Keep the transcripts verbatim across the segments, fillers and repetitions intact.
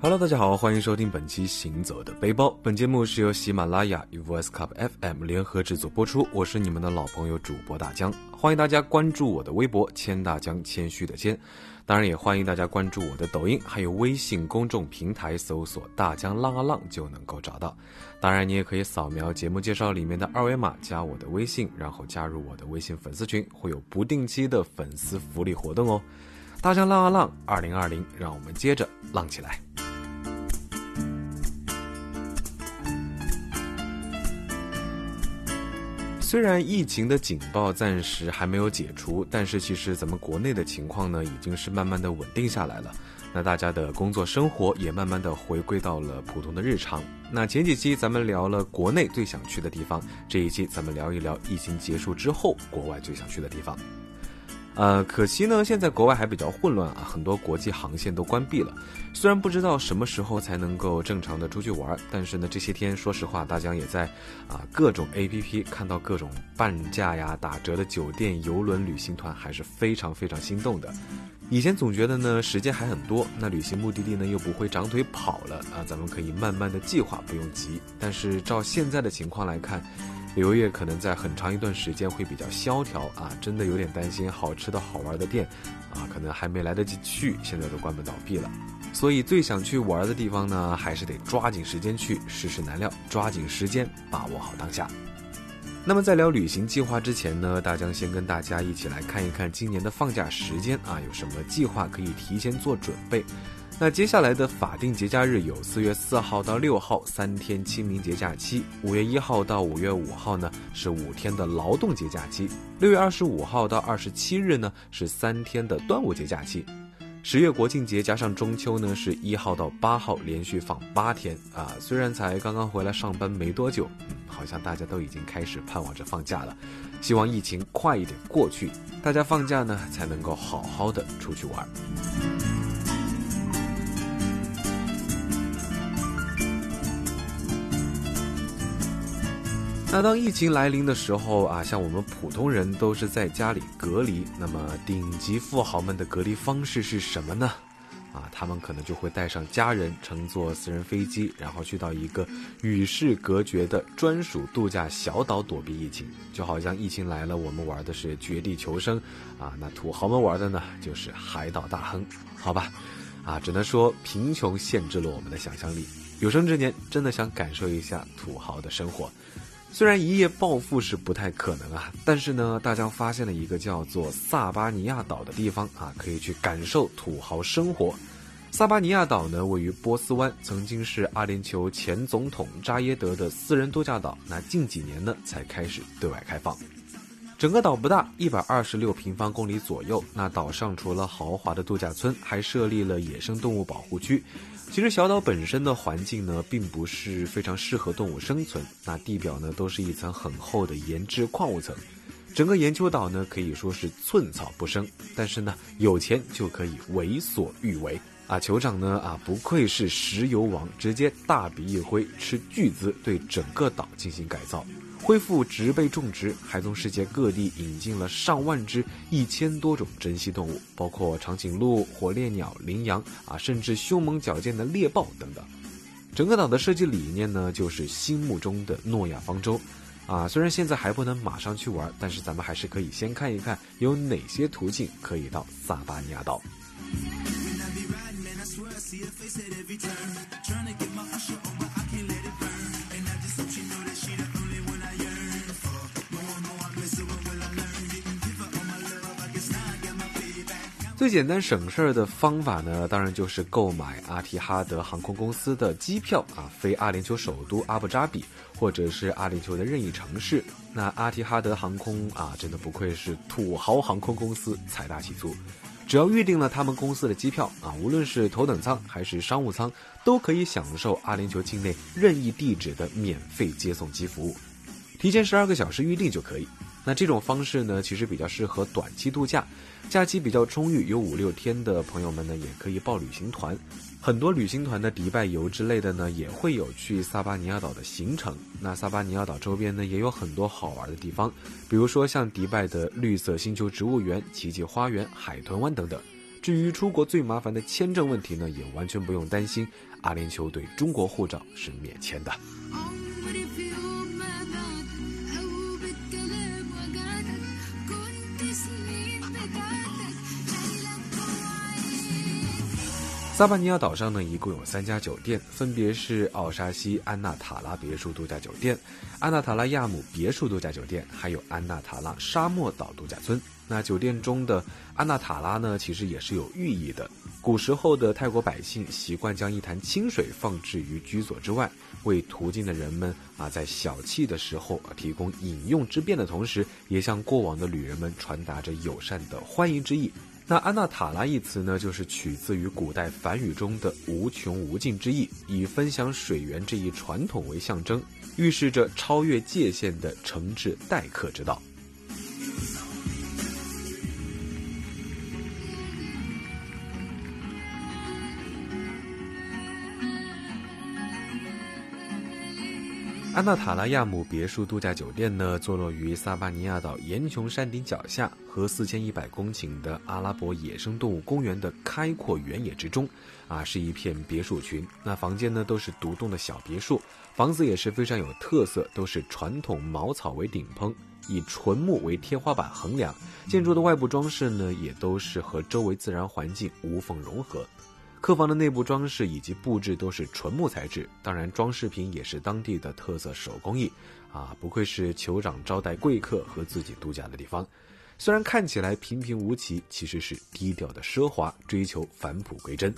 Hello， 大家好，欢迎收听本期《行走的背包》。本节目是由喜马拉雅与 Voice Club F M 联合制作播出，我是你们的老朋友主播大江，欢迎大家关注我的微博“谦大江”，谦虚的谦。当然也欢迎大家关注我的抖音，还有微信公众平台，搜索“大江浪啊浪”就能够找到。当然，你也可以扫描节目介绍里面的二维码，加我的微信，然后加入我的微信粉丝群，会有不定期的粉丝福利活动哦。大江浪啊浪二零二零，让我们接着浪起来。虽然疫情的警报暂时还没有解除，但是其实咱们国内的情况呢，已经是慢慢的稳定下来了。那大家的工作生活也慢慢的回归到了普通的日常。那前几期咱们聊了国内最想去的地方，这一期咱们聊一聊疫情结束之后国外最想去的地方。呃，可惜呢，现在国外还比较混乱啊，很多国际航线都关闭了。虽然不知道什么时候才能够正常的出去玩，但是呢，这些天说实话，大江也在啊各种 A P P 看到各种半价呀、打折的酒店、游轮、旅行团，还是非常非常心动的。以前总觉得呢，时间还很多，那旅行目的地呢又不会长腿跑了啊，咱们可以慢慢的计划，不用急。但是照现在的情况来看，旅游业可能在很长一段时间会比较萧条啊，真的有点担心好吃的好玩的店啊，可能还没来得及去，现在都关门倒闭了。所以最想去玩的地方呢，还是得抓紧时间去，世事难料，抓紧时间把握好当下。那么在聊旅行计划之前呢，大江先跟大家一起来看一看今年的放假时间啊，有什么计划可以提前做准备。那接下来的法定节假日有四月四号到六号三天清明节假期，五月一号到五月五号呢是五天的劳动节假期，六月二十五号到二十七日呢是三天的端午节假期，十月国庆节加上中秋呢是一号到八号连续放八天啊。虽然才刚刚回来上班没多久，嗯，好像大家都已经开始盼望着放假了，希望疫情快一点过去，大家放假呢才能够好好的出去玩。那当疫情来临的时候啊，像我们普通人都是在家里隔离，那么顶级富豪们的隔离方式是什么呢？啊，他们可能就会带上家人，乘坐私人飞机，然后去到一个与世隔绝的专属度假小岛躲避疫情。就好像疫情来了，我们玩的是绝地求生啊，那土豪们玩的呢就是海岛大亨，好吧？啊，只能说贫穷限制了我们的想象力。有生之年，真的想感受一下土豪的生活。虽然一夜暴富是不太可能啊，但是呢，大家发现了一个叫做萨巴尼亚岛的地方啊，可以去感受土豪生活。萨巴尼亚岛呢，位于波斯湾，曾经是阿联酋前总统扎耶德的私人度假岛，那近几年呢才开始对外开放。整个岛不大，一百二十六平方公里左右。那岛上除了豪华的度假村，还设立了野生动物保护区。其实小岛本身的环境呢，并不是非常适合动物生存。那地表呢，都是一层很厚的盐质矿物层。整个盐丘岛呢，可以说是寸草不生。但是呢，有钱就可以为所欲为啊！酋长呢啊，不愧是石油王，直接大笔一挥，斥巨资对整个岛进行改造。恢复植被种植，还从世界各地引进了上万只一千多种珍稀动物，包括长颈鹿、火烈鸟、羚羊啊，甚至凶猛矫健的猎豹等等。整个岛的设计理念呢，就是心目中的诺亚方舟啊。虽然现在还不能马上去玩，但是咱们还是可以先看一看有哪些途径可以到萨巴尼亚岛。最简单省事儿的方法呢，当然就是购买阿提哈德航空公司的机票啊，飞阿联酋首都阿布扎比，或者是阿联酋的任意城市。那阿提哈德航空啊，真的不愧是土豪航空公司，财大气粗。只要预定了他们公司的机票啊，无论是头等舱还是商务舱，都可以享受阿联酋境内任意地址的免费接送及服务，提前十二个小时预定就可以。那这种方式呢，其实比较适合短期度假，假期比较充裕，有五六天的朋友们呢，也可以报旅行团。很多旅行团的迪拜游之类的呢，也会有去萨巴尼亚岛的行程。那萨巴尼亚岛周边呢，也有很多好玩的地方，比如说像迪拜的绿色星球植物园、奇迹花园、海豚湾等等。至于出国最麻烦的签证问题呢，也完全不用担心，阿联酋对中国护照是免签的。撒巴尼亚岛上呢，一共有三家酒店，分别是奥沙西安纳塔拉别墅度假酒店、安纳塔拉亚姆别墅度假酒店，还有安纳塔拉沙漠岛度假村。那酒店中的安纳塔拉呢，其实也是有寓意的。古时候的泰国百姓习惯将一坛清水放置于居所之外，为途经的人们啊，在小憩的时候啊，提供饮用之便的同时，也向过往的旅人们传达着友善的欢迎之意。那安纳塔拉一词呢，就是取自于古代梵语中的无穷无尽之意，以分享水源这一传统为象征，预示着超越界限的诚挚待客之道。安纳塔拉亚姆别墅度假酒店呢，坐落于撒巴尼亚岛岩穹山顶脚下和四千一百公顷的阿拉伯野生动物公园的开阔原野之中，啊，是一片别墅群。那房间呢，都是独栋的小别墅，房子也是非常有特色，都是传统茅草为顶棚，以纯木为天花板横梁，建筑的外部装饰呢，也都是和周围自然环境无缝融合。客房的内部装饰以及布置都是纯木材质，当然装饰品也是当地的特色手工艺，啊，不愧是酋长招待贵客和自己度假的地方。虽然看起来平平无奇，其实是低调的奢华，追求返璞归真。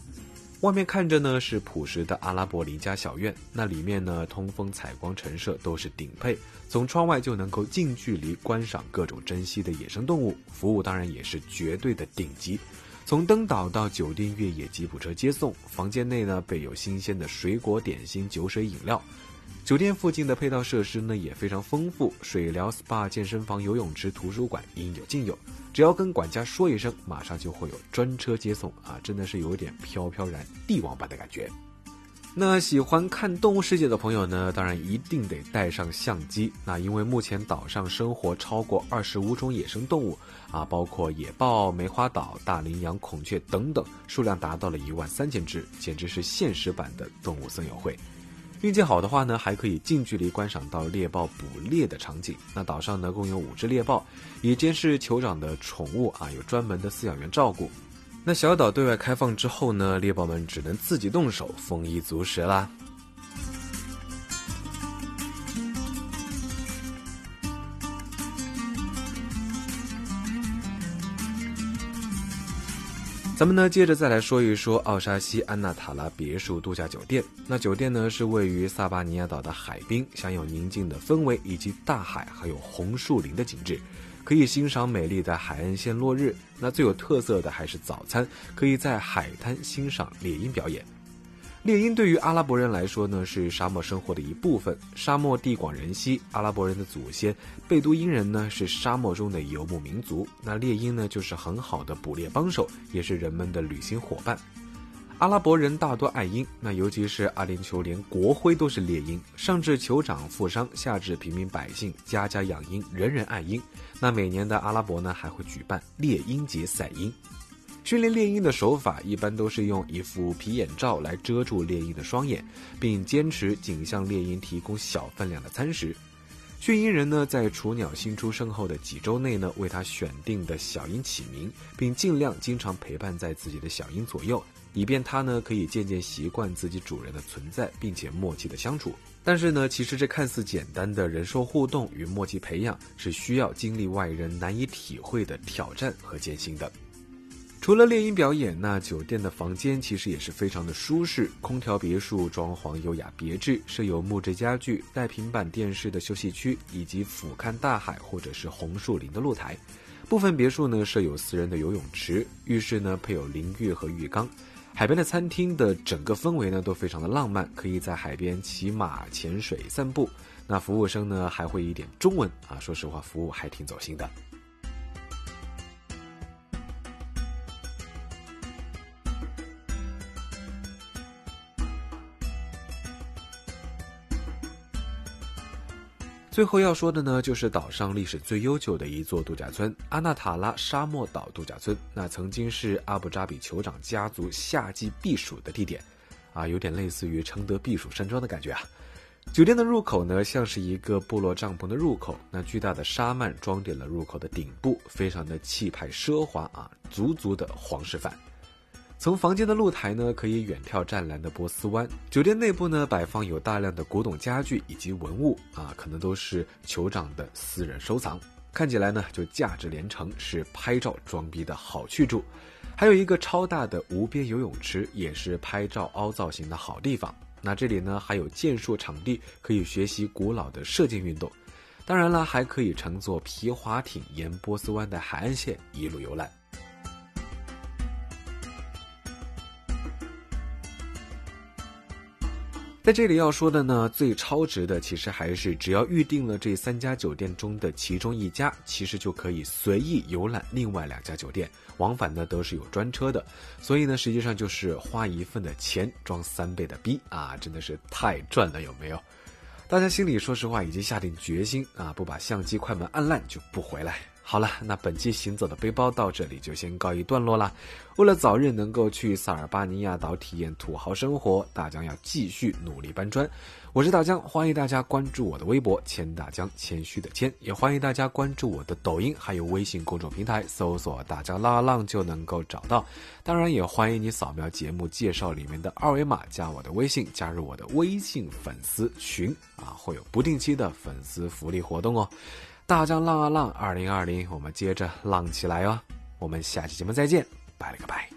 外面看着呢是朴实的阿拉伯邻家小院，那里面呢通风采光陈设都是顶配，从窗外就能够近距离观赏各种珍稀的野生动物，服务当然也是绝对的顶级。从登岛到酒店越野吉普车接送，房间内呢备有新鲜的水果、点心、酒水、饮料。酒店附近的配套设施呢也非常丰富，水疗、S P A、健身房、游泳池、图书馆应有尽有。只要跟管家说一声，马上就会有专车接送啊！真的是有点飘飘然帝王般的感觉。那喜欢看动物世界的朋友呢，当然一定得带上相机。那因为目前岛上生活超过二十五种野生动物啊，包括野豹、梅花岛、大羚羊、孔雀等等，数量达到了一万三千只，简直是现实版的动物森友会。运气好的话呢，还可以近距离观赏到猎豹捕猎的场景。那岛上呢，共有五只猎豹，以监视酋长的宠物啊，有专门的饲养员照顾。那小岛对外开放之后呢，猎豹们只能自己动手，丰衣足食啦。咱们呢接着再来说一说奥沙西安纳塔拉别墅度假酒店。那酒店呢是位于萨巴尼亚岛的海滨，享有宁静的氛围以及大海还有红树林的景致，可以欣赏美丽的海岸线落日。那最有特色的还是早餐，可以在海滩欣赏猎鹰表演。猎鹰对于阿拉伯人来说呢，是沙漠生活的一部分。沙漠地广人稀，阿拉伯人的祖先贝都因人呢是沙漠中的游牧民族。那猎鹰呢，就是很好的捕猎帮手，也是人们的旅行伙伴。阿拉伯人大多爱鹰，那尤其是阿联酋连国徽都是猎鹰，上至酋长、富商，下至平民百姓，家家养鹰，人人爱鹰。那每年的阿拉伯呢，还会举办猎鹰节赛鹰。训练猎鹰的手法一般都是用一副皮眼罩来遮住猎鹰的双眼，并坚持仅向猎鹰提供小分量的餐食。驯鹰人呢，在雏鸟新出生后的几周内呢，为它选定的小鹰起名，并尽量经常陪伴在自己的小鹰左右，以便它呢可以渐渐习惯自己主人的存在，并且默契的相处。但是呢，其实这看似简单的人兽互动与默契培养，是需要经历外人难以体会的挑战和艰辛的。除了猎鹰表演，那酒店的房间其实也是非常的舒适，空调别墅装潢优雅别致，设有木质家具、带平板电视的休息区，以及俯瞰大海或者是红树林的露台。部分别墅呢设有私人的游泳池，浴室呢配有淋浴和浴缸。海边的餐厅的整个氛围呢都非常的浪漫，可以在海边骑马、潜水、散步。那服务生呢还会一点中文啊，说实话服务还挺走心的。最后要说的呢，就是岛上历史最悠久的一座度假村——安纳塔拉沙漠岛度假村。那曾经是阿布扎比酋长家族夏季避暑的地点。啊，有点类似于承德避暑山庄的感觉啊。酒店的入口呢，像是一个部落帐篷的入口，那巨大的沙幔装点了入口的顶部，非常的气派奢华啊，足足的皇室范。从房间的露台呢，可以远眺湛蓝的波斯湾。酒店内部呢，摆放有大量的古董家具以及文物啊，可能都是酋长的私人收藏。看起来呢，就价值连城，是拍照装逼的好去处。还有一个超大的无边游泳池，也是拍照凹造型的好地方。那这里呢，还有剑术场地，可以学习古老的射箭运动。当然了，还可以乘坐皮划艇沿波斯湾的海岸线一路游览。在这里要说的呢，最超值的其实还是只要预定了这三家酒店中的其中一家，其实就可以随意游览另外两家酒店，往返呢都是有专车的，所以呢实际上就是花一份的钱装三倍的逼啊，真的是太赚了，有没有？大家心里说实话已经下定决心啊，不把相机快门按烂就不回来。好了，那本期行走的背包到这里就先告一段落啦。为了早日能够去萨尔巴尼亚岛体验土豪生活，大江要继续努力搬砖。我是大江，欢迎大家关注我的微博谦大江，谦虚的谦，也欢迎大家关注我的抖音还有微信公众平台，搜索大江浪啊浪就能够找到。当然也欢迎你扫描节目介绍里面的二维码，加我的微信，加入我的微信粉丝群啊，会有不定期的粉丝福利活动哦。大江浪啊浪，二零二零，我们接着浪起来哦！我们下期节目再见，拜了个拜。